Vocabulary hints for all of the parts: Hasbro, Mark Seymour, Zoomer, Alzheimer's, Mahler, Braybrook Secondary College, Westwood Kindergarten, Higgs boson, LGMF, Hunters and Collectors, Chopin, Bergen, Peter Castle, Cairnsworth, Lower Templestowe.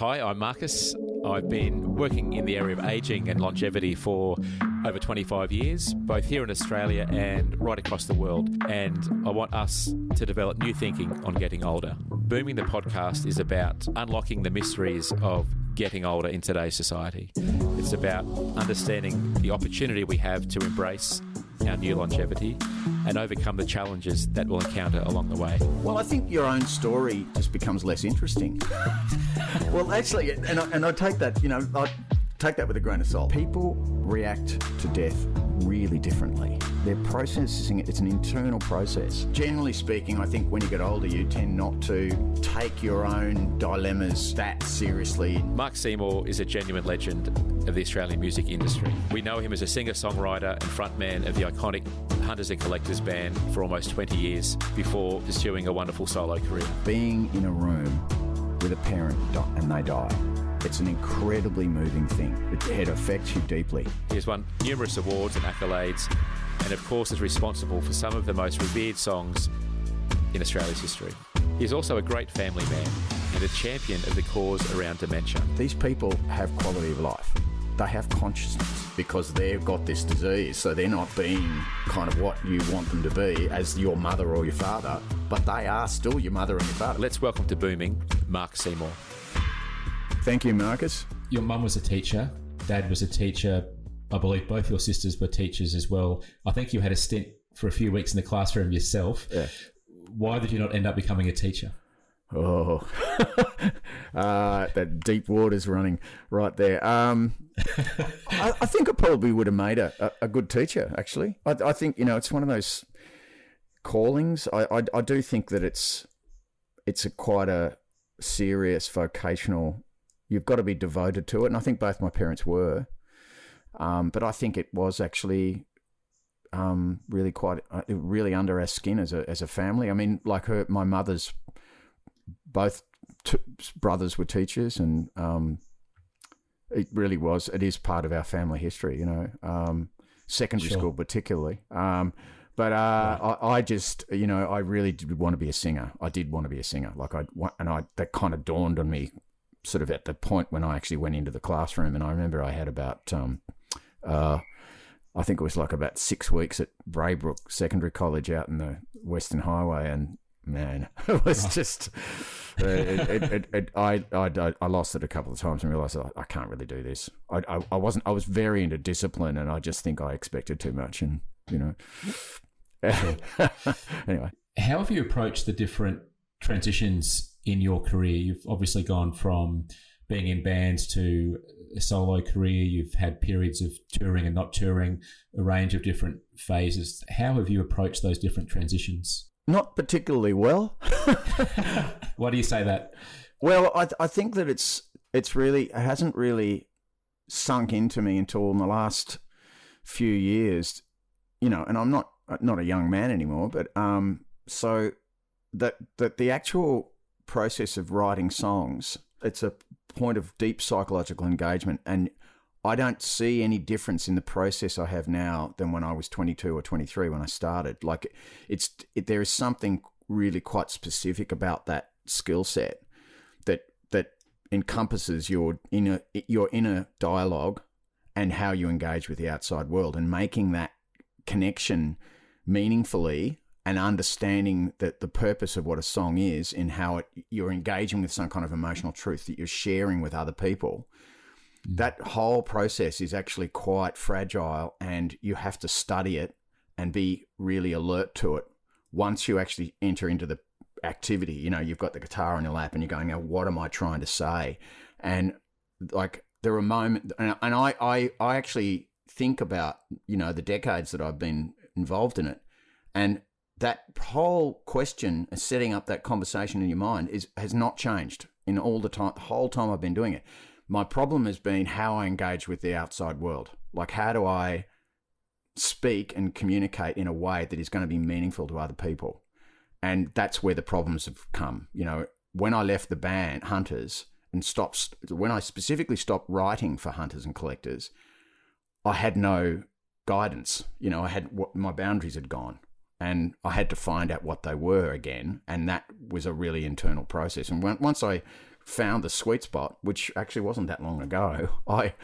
Hi, I'm Marcus. I've been working in the area of ageing and longevity for over 25 years, both here in Australia and right across the world. And I want us to develop new thinking on getting older. Booming the podcast is about unlocking the mysteries of getting older in today's society. It's about understanding the opportunity we have to embrace our new longevity and overcome the challenges that we'll encounter along the way. Well, I think your own story just becomes less interesting. Well, actually, and I take that, I take that with a grain of salt. People react to death really differently. They're processing it. It's an internal process. Generally speaking, I think when you get older, you tend not to take your own dilemmas that seriously. Mark Seymour is a genuine legend of the Australian music industry. We know him as a singer-songwriter and frontman of the iconic Hunters and Collectors band for almost 20 years before pursuing a wonderful solo career. Being in a room with a parent and they die, it's an incredibly moving thing. It affects you deeply. He has won numerous awards and accolades and, of course, is responsible for some of the most revered songs in Australia's history. He's also a great family man and a champion of the cause around dementia. These people have quality of life. They have consciousness because they've got this disease, so they're not being kind of what you want them to be as your mother or your father, but they are still your mother and your father. Let's welcome to Booming, Mark Seymour. Thank you, Marcus. Your mum was a teacher. Dad was a teacher. I believe both your sisters were teachers as well. I think you had a stint for a few weeks in the classroom yourself. Yeah. Why did you not end up becoming a teacher? Oh, that deep water's running right there. I think I probably would have made a good teacher, actually. I think, it's one of those callings. I do think that it's quite a serious vocational. You've got to be devoted to it, and I think both my parents were. But I think it was actually really really under our skin as a family. I mean, like my mother's, both brothers were teachers, and it really was. It is part of our family history, secondary school particularly. But I just, I really did want to be a singer. I did want to be a singer, that kind of dawned on me sort of at the point when I actually went into the classroom. And I remember I had about, I think it was about 6 weeks at Braybrook Secondary College out in the Western Highway. And man, it was just, I lost it a couple of times and realised I can't really do this. I was very into discipline, and I just think I expected too much and, Anyway. How have you approached the different transitions in your career? You've obviously gone from being in bands to a solo career. You've had periods of touring and not touring, a range of different phases. How have you approached those different transitions? Not particularly well. Why do you say that? Well, I think that it hasn't really sunk into me until in the last few years, and I'm not a young man anymore, but so that the actual process of writing songs, it's a point of deep psychological engagement, and I don't see any difference in the process I have now than when I was 22 or 23 when I started. There is something really quite specific about that skill set that encompasses your inner dialogue and how you engage with the outside world, and making that connection meaningfully and understanding that the purpose of what a song is and how you're engaging with some kind of emotional truth that you're sharing with other people. Mm. That whole process is actually quite fragile, and you have to study it and be really alert to it once you actually enter into the activity. You've got the guitar in your lap and you're going, what am I trying to say? And there are moments, and I actually think about, the decades that I've been involved in it, and that whole question of setting up that conversation in your mind has not changed in all the whole time I've been doing it. My problem has been how I engage with the outside world. How do I speak and communicate in a way that is going to be meaningful to other people? And that's where the problems have come. When I left the band, Hunters, and when I specifically stopped writing for Hunters and Collectors, I had no guidance. My boundaries had gone. And I had to find out what they were again, and that was a really internal process. And once I found the sweet spot, which actually wasn't that long ago, I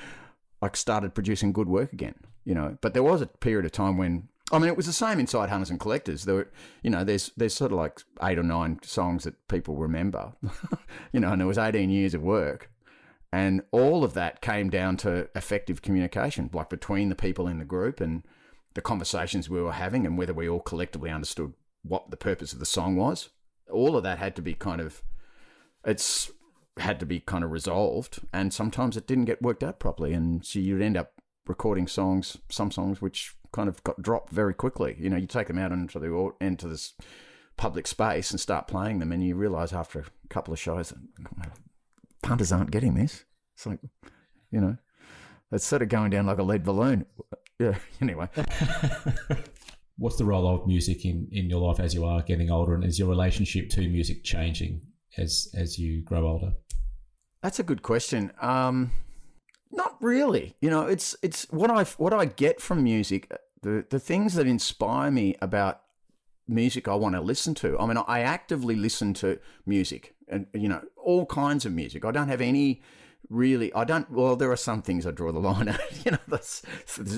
started producing good work again, you know. But there was a period of time when, I mean, it was the same inside Hunters and Collectors. There were, you know, there's sort of like 8 or 9 songs that people remember, you know, and there was 18 years of work. And all of that came down to effective communication, like between the people in the group and the conversations we were having and whether we all collectively understood what the purpose of the song was. All of that had to be kind of, it's had to be kind of resolved. And sometimes it didn't get worked out properly. And so you'd end up recording songs, some songs which kind of got dropped very quickly. You know, you take them out into this public space and start playing them, and you realise after a couple of shows that punters aren't getting this. It's like, you know, it's sort of going down like a lead balloon. Yeah, anyway. What's the role of music in your life as you are getting older, and is your relationship to music changing as you grow older? That's a good question. Not really. You know, it's what I get from music, the things that inspire me about music I want to listen to. I mean, I actively listen to music and, you know, all kinds of music. I don't have any... Really, I don't. Well, there are some things I draw the line at. You know,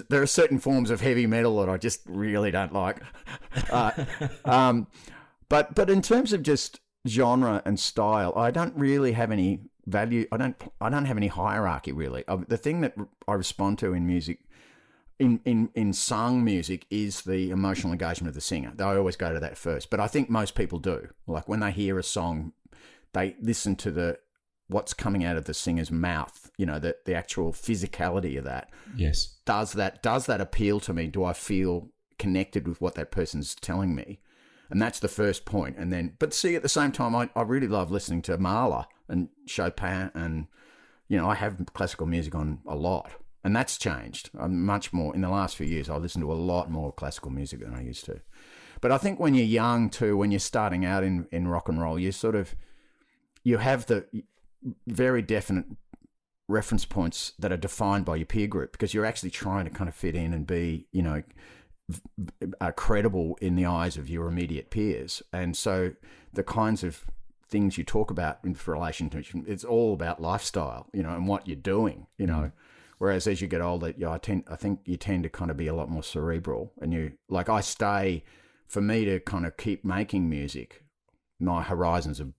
there are certain forms of heavy metal that I just really don't like. But in terms of just genre and style, I don't really have any value. I don't have any hierarchy really. The thing that I respond to in music, in sung music, is the emotional engagement of the singer. I always go to that first. But I think most people do. Like when they hear a song, they listen to what's coming out of the singer's mouth, you know, the actual physicality of that. Yes. Does that appeal to me? Do I feel connected with what that person's telling me? And that's the first point. And then, but see, at the same time, I really love listening to Mahler and Chopin and, you know, I have classical music on a lot, and that's changed. I'm much more, in the last few years, I listen to a lot more classical music than I used to. But I think when you're young too, when you're starting out in rock and roll, you have the very definite reference points that are defined by your peer group, because you're actually trying to kind of fit in and be, you know, credible in the eyes of your immediate peers. And so the kinds of things you talk about in relation to it's all about lifestyle, you know, and what you're doing, you know. Mm. Whereas as you get older, you know, I think you tend to kind of be a lot more cerebral, and for me to kind of keep making music, my horizons are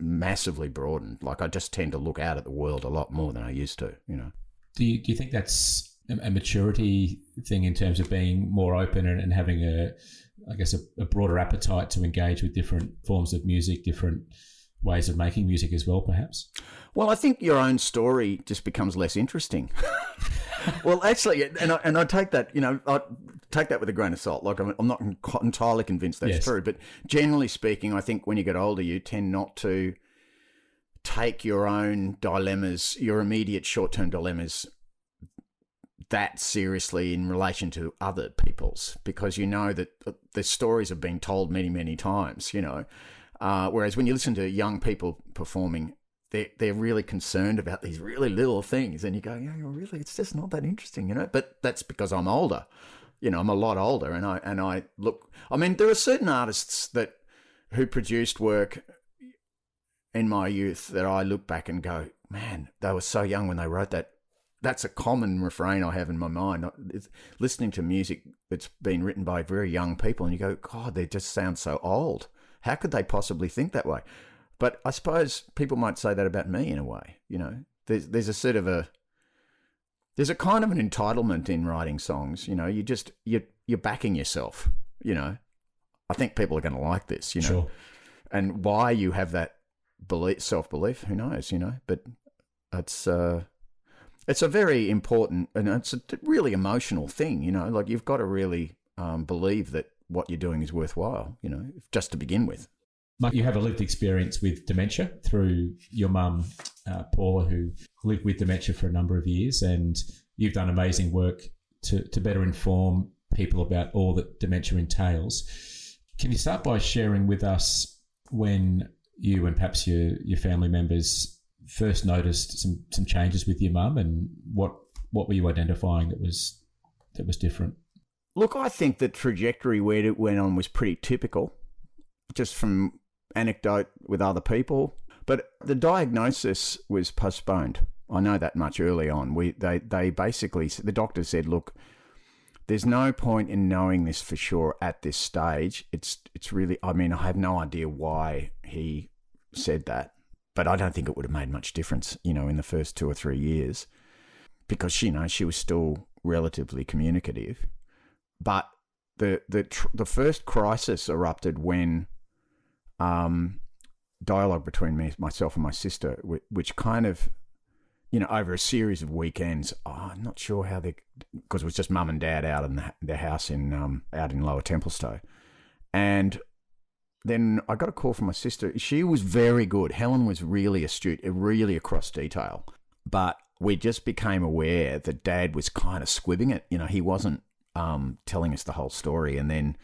massively broadened. Like I just tend to look out at the world a lot more than I used to, you know. Do you think that's a maturity thing in terms of being more open and having a broader appetite to engage with different forms of music, different ways of making music as well, perhaps? Well, I think your own story just becomes less interesting. Well, actually, and I take that, you know, I take that with a grain of salt. Like I'm not entirely convinced that's true, but generally speaking, I think when you get older, you tend not to take your own dilemmas, your immediate short-term dilemmas, that seriously in relation to other people's, because you know that the stories have been told many, many times, you know. Whereas when you listen to young people performing, they're really concerned about these really little things, and you go, yeah, really, it's just not that interesting, you know. But that's because I'm older, you know, I'm a lot older, and I look. I mean, there are certain artists who produced work in my youth that I look back and go, man, they were so young when they wrote that. That's a common refrain I have in my mind. It's listening to music that's been written by very young people, and you go, God, they just sound so old. How could they possibly think that way? But I suppose people might say that about me in a way, you know. There's a sort of there's a kind of an entitlement in writing songs, you know. You're backing yourself, you know. I think people are going to like this, you know. Sure. And why you have that belief, self-belief, who knows, you know. But it's a very important, and it's a really emotional thing, you know. Like you've got to really believe that what you're doing is worthwhile, you know, just to begin with. Mark, you have a lived experience with dementia through your mum, Paula, who lived with dementia for a number of years, and you've done amazing work to better inform people about all that dementia entails. Can you start by sharing with us when you and perhaps your family members first noticed some changes with your mum, and what were you identifying that was different? Look, I think the trajectory where it went on was pretty typical, just from anecdote with other people. But the diagnosis was postponed. I know that much early on. They basically, the doctor said, look, there's no point in knowing this for sure at this stage. It's really, I mean, I have no idea why he said that, but I don't think it would have made much difference, you know, in the first 2 or 3 years, because, you know, she was still relatively communicative. But the first crisis erupted when dialogue between myself and my sister, which kind of, you know, over a series of weekends, I'm not sure how they, because it was just mum and dad out in the house in out in Lower Templestowe. And then I got a call from my sister. She was very good. Helen was really astute, really across detail. But we just became aware that Dad was kind of squibbing it. You know, he wasn't telling us the whole story. And then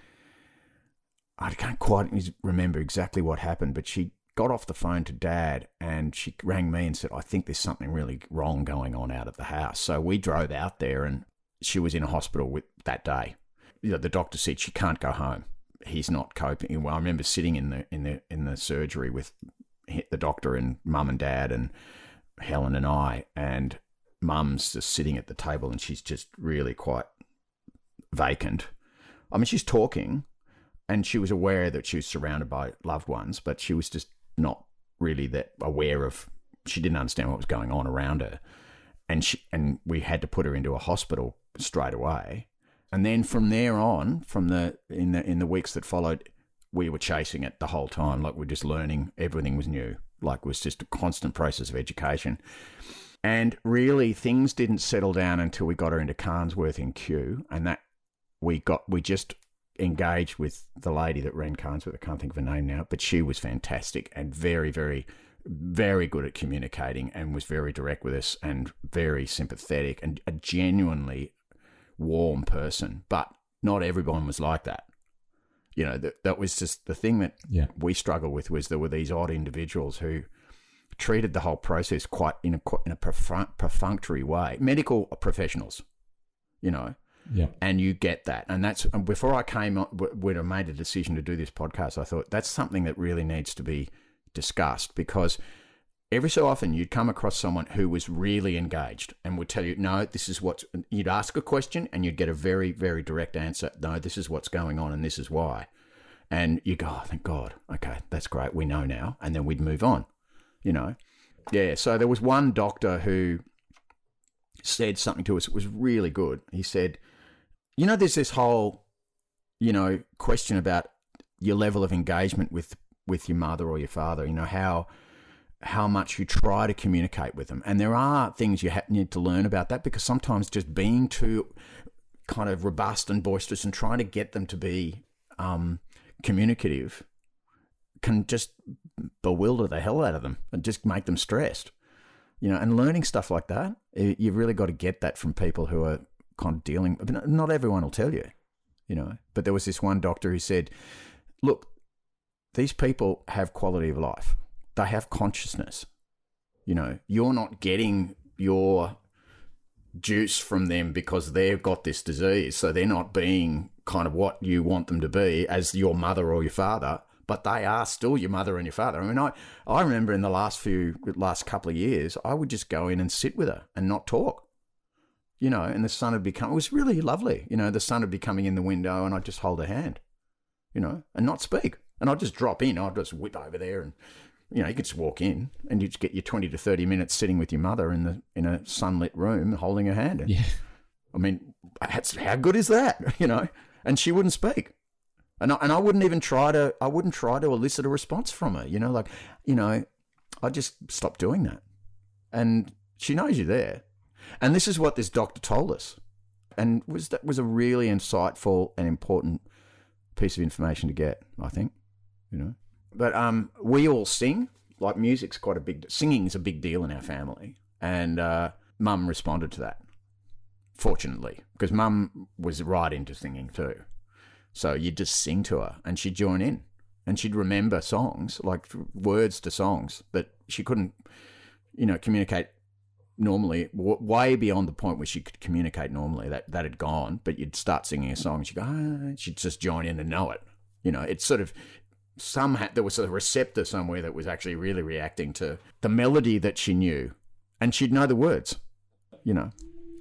I can't quite remember exactly what happened, but she got off the phone to Dad and she rang me and said, I think there's something really wrong going on out at the house. So we drove out there and she was in a hospital that day. You know, the doctor said she can't go home. He's not coping. Well, I remember sitting in the surgery with the doctor and Mum and Dad and Helen and I, and Mum's just sitting at the table and she's just really quite vacant. I mean, she's talking and she was aware that she was surrounded by loved ones, but she was just not really that aware of, she didn't understand what was going on around her. And we had to put her into a hospital straight away. And then from there on, in the weeks that followed, we were chasing it the whole time. Like, we're just learning, everything was new. Like, it was just a constant process of education. And really, things didn't settle down until we got her into Cairnsworth in Kew, and that we just engaged with the lady that ran Cairnsworth. I can't think of her name now, but she was fantastic and very, very, very good at communicating and was very direct with us and very sympathetic and a genuinely warm person. But not everyone was like that. You know, that was just the thing that we struggled with, was there were these odd individuals who treated the whole process quite in a perfunctory way. Medical professionals, you know, and you get that. And that's, and before I came on, when I made a decision to do this podcast, I thought that's something that really needs to be discussed, because every so often you'd come across someone who was really engaged and would tell you, no, this is what, you'd ask a question and you'd get a very, very direct answer. No, this is what's going on and this is why. And you go, oh, thank God. Okay, that's great. We know now. And then we'd move on, you know. Yeah, so there was one doctor who said something to us. It was really good. He said, you know, there's this whole, you know, question about your level of engagement with your mother or your father, you know, how much you try to communicate with them. And there are things you need to learn about that, because sometimes just being too kind of robust and boisterous and trying to get them to be communicative can just bewilder the hell out of them and just make them stressed, you know, and learning stuff like that. You've really got to get that from people who are kind of dealing, but not everyone will tell you, you know. But there was this one doctor who said, look, these people have quality of life. They have consciousness. You know, you're not getting your juice from them because they've got this disease. So they're not being kind of what you want them to be as your mother or your father, but they are still your mother and your father. I mean, I remember in the last couple of years, I would just go in and sit with her and not talk, you know, and the sun would be coming. It was really lovely. You know, the sun would be coming in the window and I'd just hold her hand, you know, and not speak. And I'd just drop in. I'd just whip over there and, you know, you could just walk in and you'd get your 20 to 30 minutes sitting with your mother in a sunlit room holding her hand. And, yeah. I mean, how good is that, you know? And she wouldn't speak. And I wouldn't even try to elicit a response from her, you know, like, you know, I just stopped doing that. And she knows you're there. And this is what this doctor told us. And that was a really insightful and important piece of information to get, I think, you know. But we all sing. Like, music's quite a big... Singing's a big deal in our family. And Mum responded to that, fortunately, because Mum was right into singing too. So you'd just sing to her and she'd join in and she'd remember songs, like words to songs that she couldn't, you know, communicate normally, way beyond the point where she could communicate normally. That had gone, but you'd start singing a song and she'd go, ah, she'd just join in and know it. You know, it's sort of... there was a receptor somewhere that was actually really reacting to the melody that she knew, and she'd know the words, you know.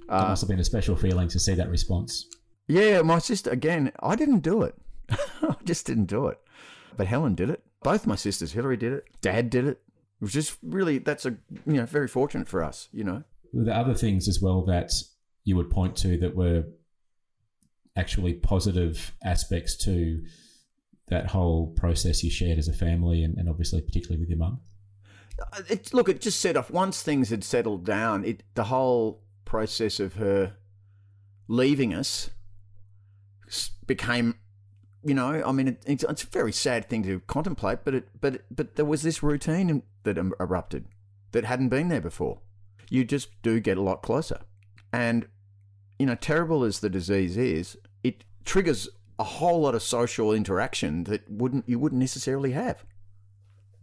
That must have been a special feeling to see that response. Yeah, my sister, again, I didn't do it. I just didn't do it. But Helen did it. Both my sisters, Hillary did it. Dad did it. It was just really, that's very fortunate for us, you know. The other things as well that you would point to that were actually positive aspects to that whole process you shared as a family and obviously particularly with your mum? It just set off. Once things had settled down, the whole process of her leaving us became, it's a very sad thing to contemplate, but there was this routine that erupted that hadn't been there before. You just do get a lot closer. And, terrible as the disease is, it triggers a whole lot of social interaction that you wouldn't necessarily have,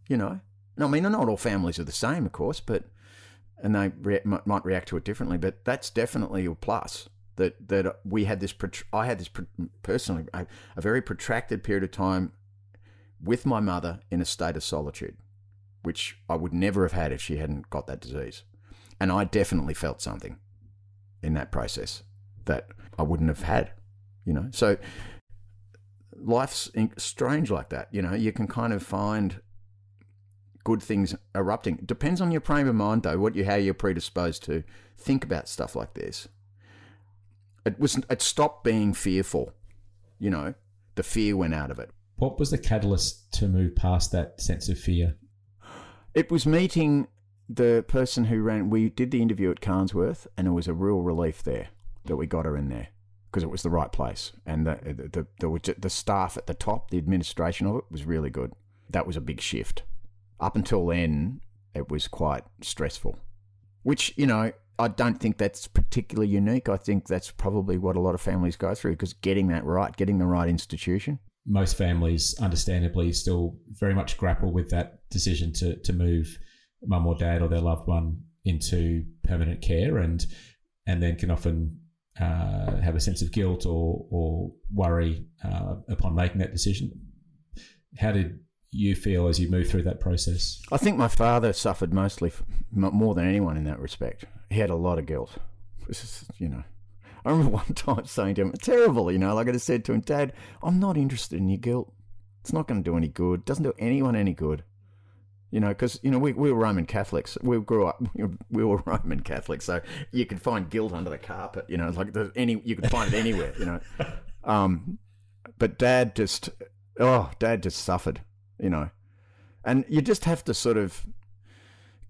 And not all families are the same, of course, and they might react to it differently, but that's definitely a plus that we had this, I had this personally, a very protracted period of time with my mother in a state of solitude, which I would never have had if she hadn't got that disease. And I definitely felt something in that process that I wouldn't have had, So life's strange like that, You can kind of find good things erupting. Depends on your frame of mind, though, how you're predisposed to think about stuff like this. It stopped being fearful, The fear went out of it. What was the catalyst to move past that sense of fear? It was meeting the person who we did the interview at Cairnsworth, and it was a real relief there that we got her in there because it was the right place. And the staff at the top, the administration of it was really good. That was a big shift. Up until then, it was quite stressful, which, I don't think that's particularly unique. I think that's probably what a lot of families go through because getting the right institution. Most families, understandably, still very much grapple with that decision to move mum or dad or their loved one into permanent care and then can often have a sense of guilt or worry upon making that decision. How did you feel as you moved through that process? I think my father suffered mostly, more than anyone in that respect. He had a lot of guilt. I remember one time saying to him, terrible, like I just said to him, Dad, I'm not interested in your guilt. It's not going to do any good. It doesn't do anyone any good. Because, we were Roman Catholics. We grew up, we were Roman Catholics. So you could find guilt under the carpet, you could find it anywhere, But Dad just suffered. And you just have to sort of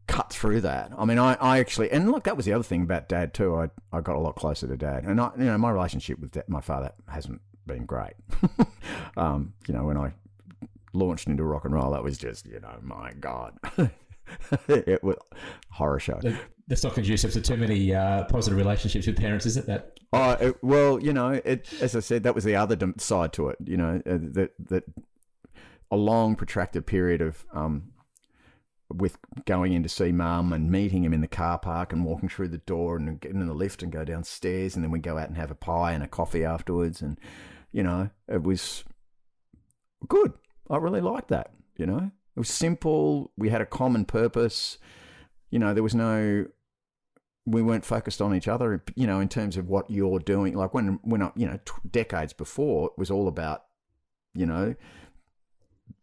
cut through that. I mean, I actually, and look, that was the other thing about Dad too. I got a lot closer to Dad, and my relationship with my father hasn't been great. When I launched into rock and roll, that was just, my God, it was a horror show. That's not conducive to too many positive relationships with parents, is it? That as I said, that was the other side to it. That. A long protracted period of with going in to see Mum and meeting him in the car park and walking through the door and getting in the lift and go downstairs and then we go out and have a pie and a coffee afterwards and it was good. I really liked that. It was simple. We had a common purpose. There was no. We weren't focused on each other. In terms of what you're doing. Like when I, decades before, it was all about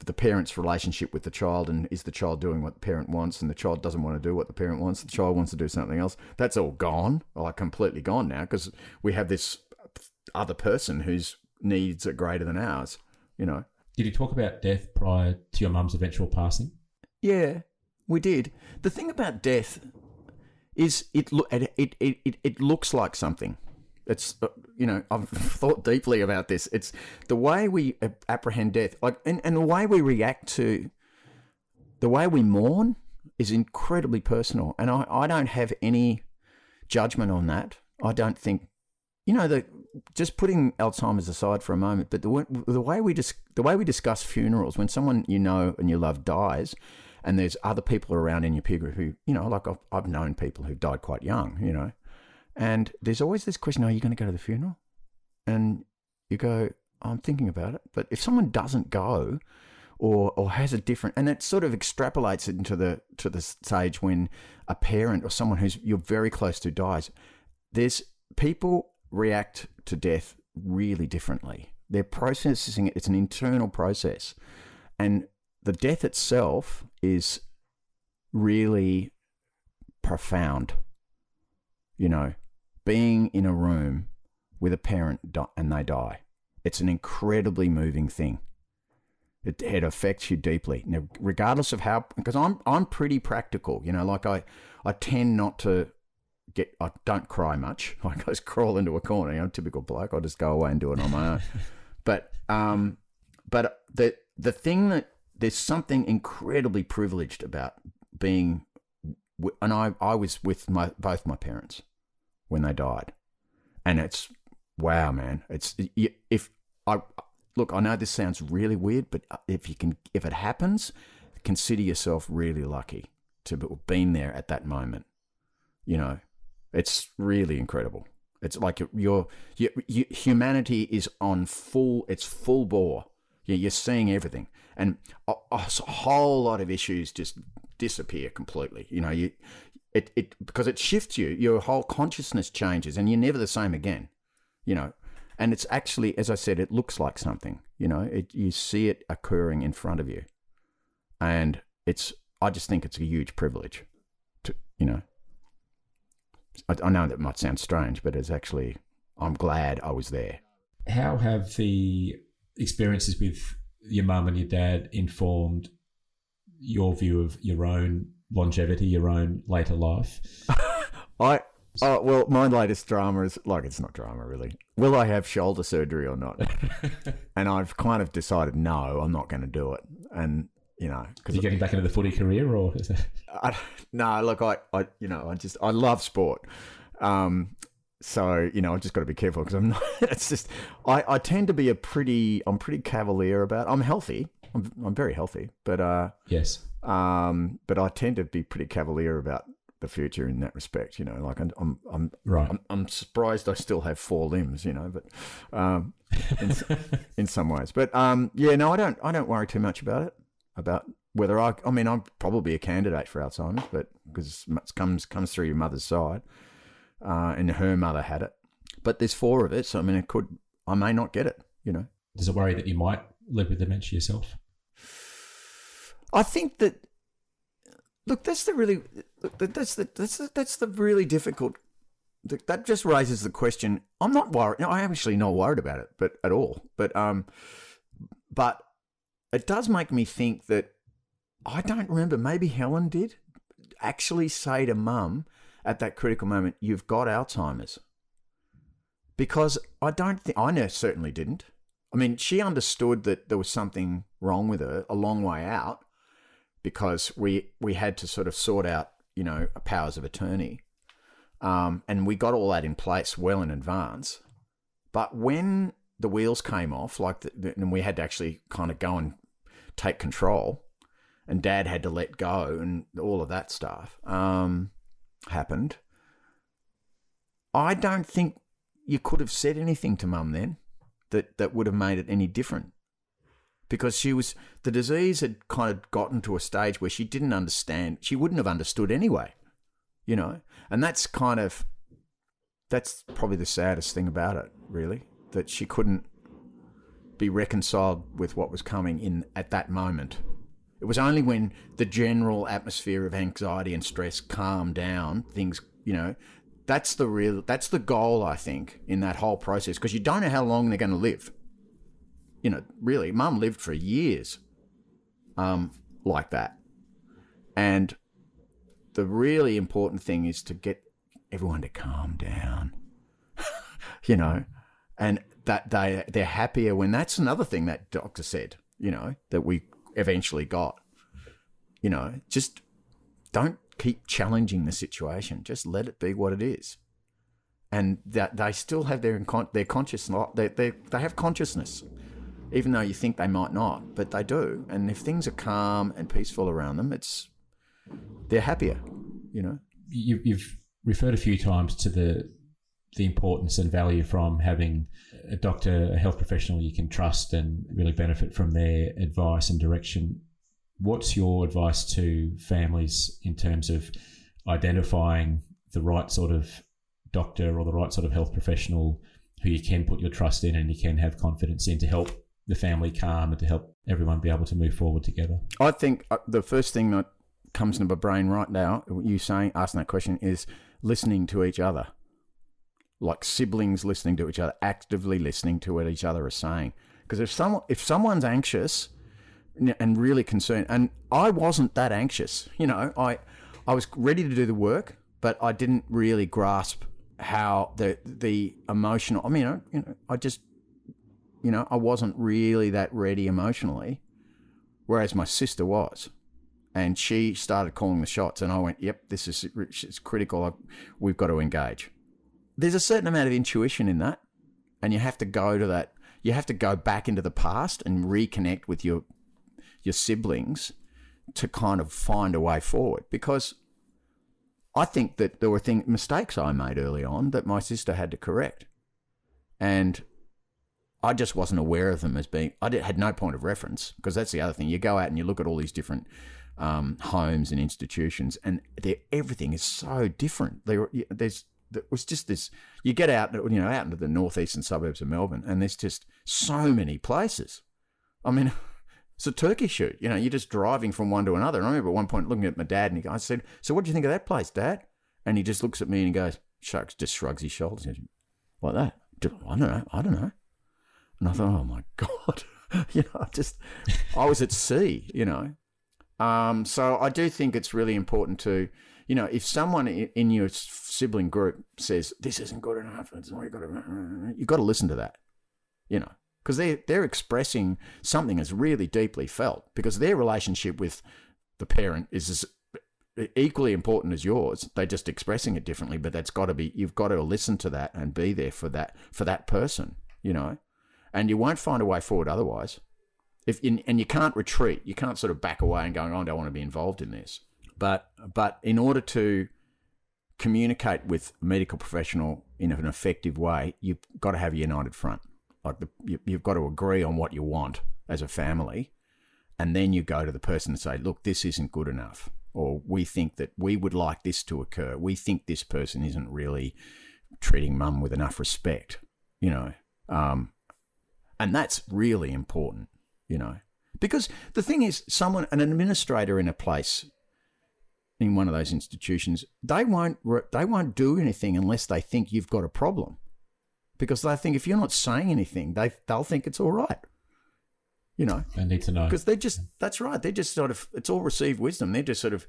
the parent's relationship with the child and is the child doing what the parent wants and the child doesn't want to do what the parent wants. The child wants to do something else. That's all gone, completely gone now because we have this other person whose needs are greater than ours, Did you talk about death prior to your mum's eventual passing? Yeah, we did. The thing about death is it looks like something. It's, I've thought deeply about this. It's the way we apprehend death, and the way we react to, the way we mourn is incredibly personal. And I don't have any judgment on that. I don't think, just putting Alzheimer's aside for a moment, but the way we discuss funerals, when someone and you love dies, and there's other people around in your peer group who, I've known people who died quite young, And there's always this question, are you going to go to the funeral? And you go, I'm thinking about it. But if someone doesn't go or has a different, and it sort of extrapolates it into the stage when a parent or someone who's you're very close to dies. There's people react to death really differently. They're processing it. It's an internal process, and the death itself is really profound. You know, being in a room with a parent and they die, it's an incredibly moving thing. It affects you deeply. Now, regardless of how, because I'm pretty practical, you know, like I tend not to get, I don't cry much. I just crawl into a corner. You know, I'm a typical bloke. I'll just go away and do it on my own. But the thing that there's something incredibly privileged about being, and I was with both my parents when they died, and it's wow, man. It's if I. Look, I know this sounds really weird, but if it happens, consider yourself really lucky to have been there at that moment. You know, it's really incredible. It's like your humanity is on full. It's full bore. You're seeing everything, and a whole lot of issues just disappear completely. You know, it because it shifts you. Your whole consciousness changes, and you're never the same again. You know. And it's actually, as I said, it looks like something, you know, you see it occurring in front of you. And I just think it's a huge privilege to, you know, I know that might sound strange, but it's actually, I'm glad I was there. How have the experiences with your mum and your dad informed your view of your own longevity, your own later life? Oh, well, my latest drama is, like, it's not drama, really. Will I have shoulder surgery or not? And I've kind of decided, no, I'm not going to do it. And, you know. Because you're getting back into the footy career or is that? No, look, I love sport. So, you know, I've just got to be careful because I'm not, it's just, I tend to be I'm pretty cavalier about, I'm healthy. I'm very healthy, but. Yes. But I tend to be pretty cavalier about the future in that respect, you know, like I'm right. I'm surprised I still have four limbs, you know, but in some ways, but yeah, no, I don't worry too much about it, about whether I mean, I'm probably a candidate for Alzheimer's, but because it comes through your mother's side, and her mother had it, but there's four of it. So, I mean, I may not get it, you know. Does it worry that you might live with dementia yourself? I think that, look, that's the really difficult. That just raises the question. I'm not worried. No, I'm actually not worried about it, but at all. But it does make me think that I don't remember. Maybe Helen did actually say to Mum at that critical moment, "You've got Alzheimer's," because I don't think I know. Certainly didn't. I mean, she understood that there was something wrong with her a long way out, because we had to sort of sort out, you know, powers of attorney. And we got all that in place well in advance. But when the wheels came off, like, and we had to actually kind of go and take control, and Dad had to let go and all of that stuff happened, I don't think you could have said anything to Mum then that would have made it any different. Because the disease had kind of gotten to a stage where she didn't understand, she wouldn't have understood anyway, you know. And that's probably the saddest thing about it, really, that she couldn't be reconciled with what was coming in at that moment. It was only when the general atmosphere of anxiety and stress calmed down, things, you know, that's the goal, I think, in that whole process, because you don't know how long they're going to live. You know, really, Mum lived for years like that. And the really important thing is to get everyone to calm down, you know, and that they're happier when that's another thing that doctor said, you know, that we eventually got, you know, just don't keep challenging the situation. Just let it be what it is. And that they still have their consciousness, they have consciousness. Even though you think they might not, but they do. And if things are calm and peaceful around them, they're happier, you know. You've referred a few times to the the importance and value from having a doctor, a health professional you can trust and really benefit from their advice and direction. What's your advice to families in terms of identifying the right sort of doctor or the right sort of health professional who you can put your trust in and you can have confidence in to help the family calm and to help everyone be able to move forward together? I think the first thing that comes into my brain right now, you saying, asking that question, is listening to each other. Like siblings listening to each other, actively listening to what each other is saying. Because if someone's anxious and really concerned, and I wasn't that anxious, you know, I was ready to do the work, but I didn't really grasp how the emotional. I mean, I wasn't really that ready emotionally, whereas my sister was. And she started calling the shots, and I went, "Yep, it's critical. We've got to engage." There's a certain amount of intuition in that, and you have to go to that. You have to go back into the past and reconnect with your siblings to kind of find a way forward. Because I think that there were mistakes I made early on that my sister had to correct, and I just wasn't aware of them as being. I had no point of reference, because that's the other thing. You go out and you look at all these different homes and institutions, and everything is so different. It was just this. You get out, you know, out into the northeastern suburbs of Melbourne, and there's just so many places. I mean, it's a turkey shoot. You know, you're just driving from one to another. And I remember at one point looking at my dad, and I said, "So what do you think of that place, Dad?" And he just looks at me and he goes, "Shucks," just shrugs his shoulders, like that. I don't know. And I thought, oh my God, you know, I was at sea, you know. So I do think it's really important to. You know, if someone in your sibling group says, "This isn't good enough," you've got to listen to that, you know, because they're expressing something that's really deeply felt, because their relationship with the parent is as equally important as yours. They're just expressing it differently, but you've got to listen to that and be there for that person, you know, and you won't find a way forward otherwise. And you can't retreat. You can't sort of back away and going, "Oh, I don't want to be involved in this." But in order to communicate with a medical professional in an effective way, you've got to have a united front. Like you've got to agree on what you want as a family, and then you go to the person and say, "Look, this isn't good enough," or "We think that we would like this to occur. We think this person isn't really treating mum with enough respect," you know. And that's really important, you know, because the thing is, an administrator in a place, in one of those institutions, they won't do anything unless they think you've got a problem, because they think if you're not saying anything, they'll think it's all right. You know, they need to know, because that's right. They're just sort of, it's all received wisdom. They're just sort of,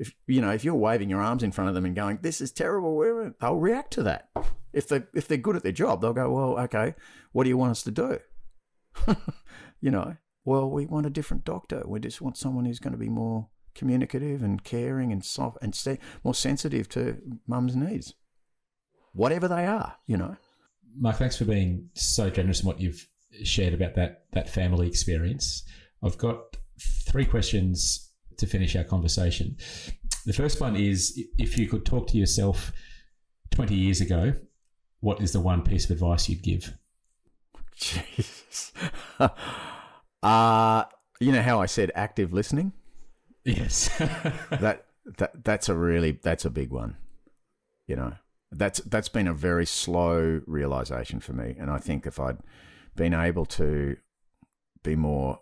if you're waving your arms in front of them and going, "This is terrible," they'll react to that. If they're good at their job, they'll go, "Well, okay, what do you want us to do?" You know, "Well, we want a different doctor. We just want someone who's going to be more communicative and caring and soft and more sensitive to mum's needs," whatever they are, you know. Mark, thanks for being so generous in what you've shared about that family experience. I've got three questions to finish our conversation. The first one is, if you could talk to yourself 20 years ago, what is the one piece of advice you'd give? Jesus. You know how I said active listening? Yes. that's a big one. You know, that's been a very slow realization for me. And I think if I'd been able to be more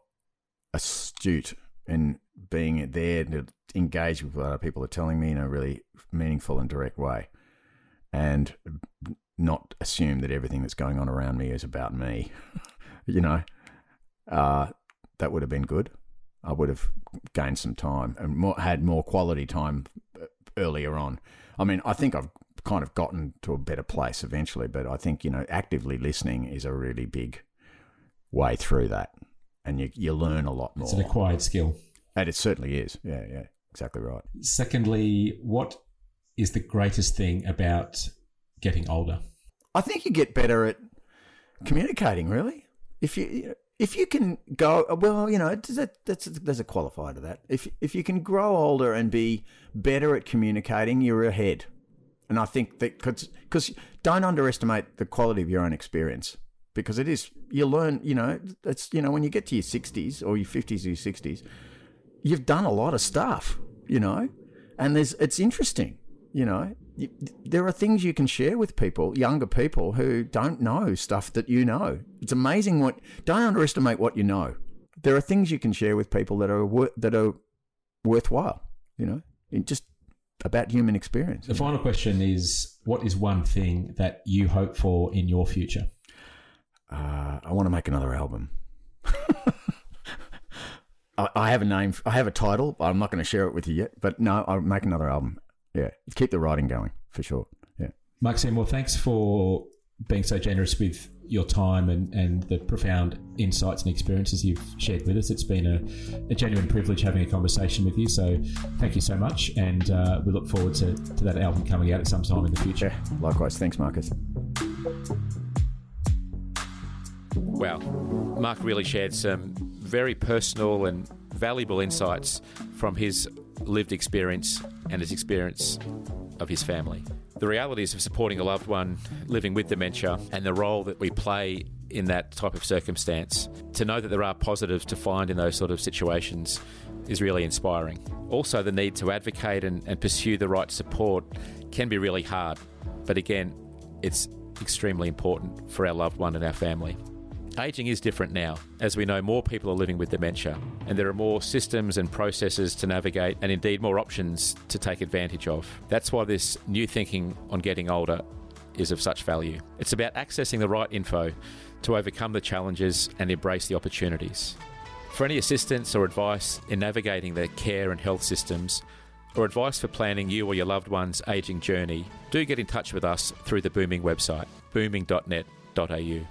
astute in being there to engage with what other people are telling me in a really meaningful and direct way, and not assume that everything that's going on around me is about me, you know, that would have been good. I would have gained some time and had more quality time earlier on. I mean, I think I've kind of gotten to a better place eventually, but I think, you know, actively listening is a really big way through that, and you learn a lot more. It's an acquired skill. And it certainly is. Yeah, yeah, exactly right. Secondly, what is the greatest thing about getting older? I think you get better at communicating, really. If you can go, well, you know, there's a qualifier to that. If you can grow older and be better at communicating, you're ahead. And I think that because don't underestimate the quality of your own experience, because it is, you learn, you know, it's, you know, when you get to your 60s or your 50s or your 60s, you've done a lot of stuff, you know, and there's, it's interesting, you know, there are things you can share with people, younger people who don't know stuff that you know. It's amazing what, don't underestimate what you know. There are things you can share with people that are worthwhile, you know, in just about human experience. The final question is, what is one thing that you hope for in your future? I want to make another album. I have a name, I have a title, but I'm not going to share it with you yet. But no, I'll make another album. Yeah, keep the writing going for sure. Yeah, Mark Seymour, thanks for being so generous with your time and the profound insights and experiences you've shared with us. It's been a genuine privilege having a conversation with you. So thank you so much, and we look forward to that album coming out at some time in the future. Yeah, likewise. Thanks, Marcus. Wow, Mark really shared some very personal and valuable insights from his lived experience and his experience of his family. The realities of supporting a loved one living with dementia and the role that we play in that type of circumstance, to know that there are positives to find in those sort of situations is really inspiring. Also, the need to advocate and pursue the right support can be really hard. But again, it's extremely important for our loved one and our family. Aging is different now, as we know more people are living with dementia, and there are more systems and processes to navigate, and indeed more options to take advantage of. That's why this new thinking on getting older is of such value. It's about accessing the right info to overcome the challenges and embrace the opportunities. For any assistance or advice in navigating the care and health systems, or advice for planning you or your loved one's aging journey, do get in touch with us through the Booming website, booming.net.au.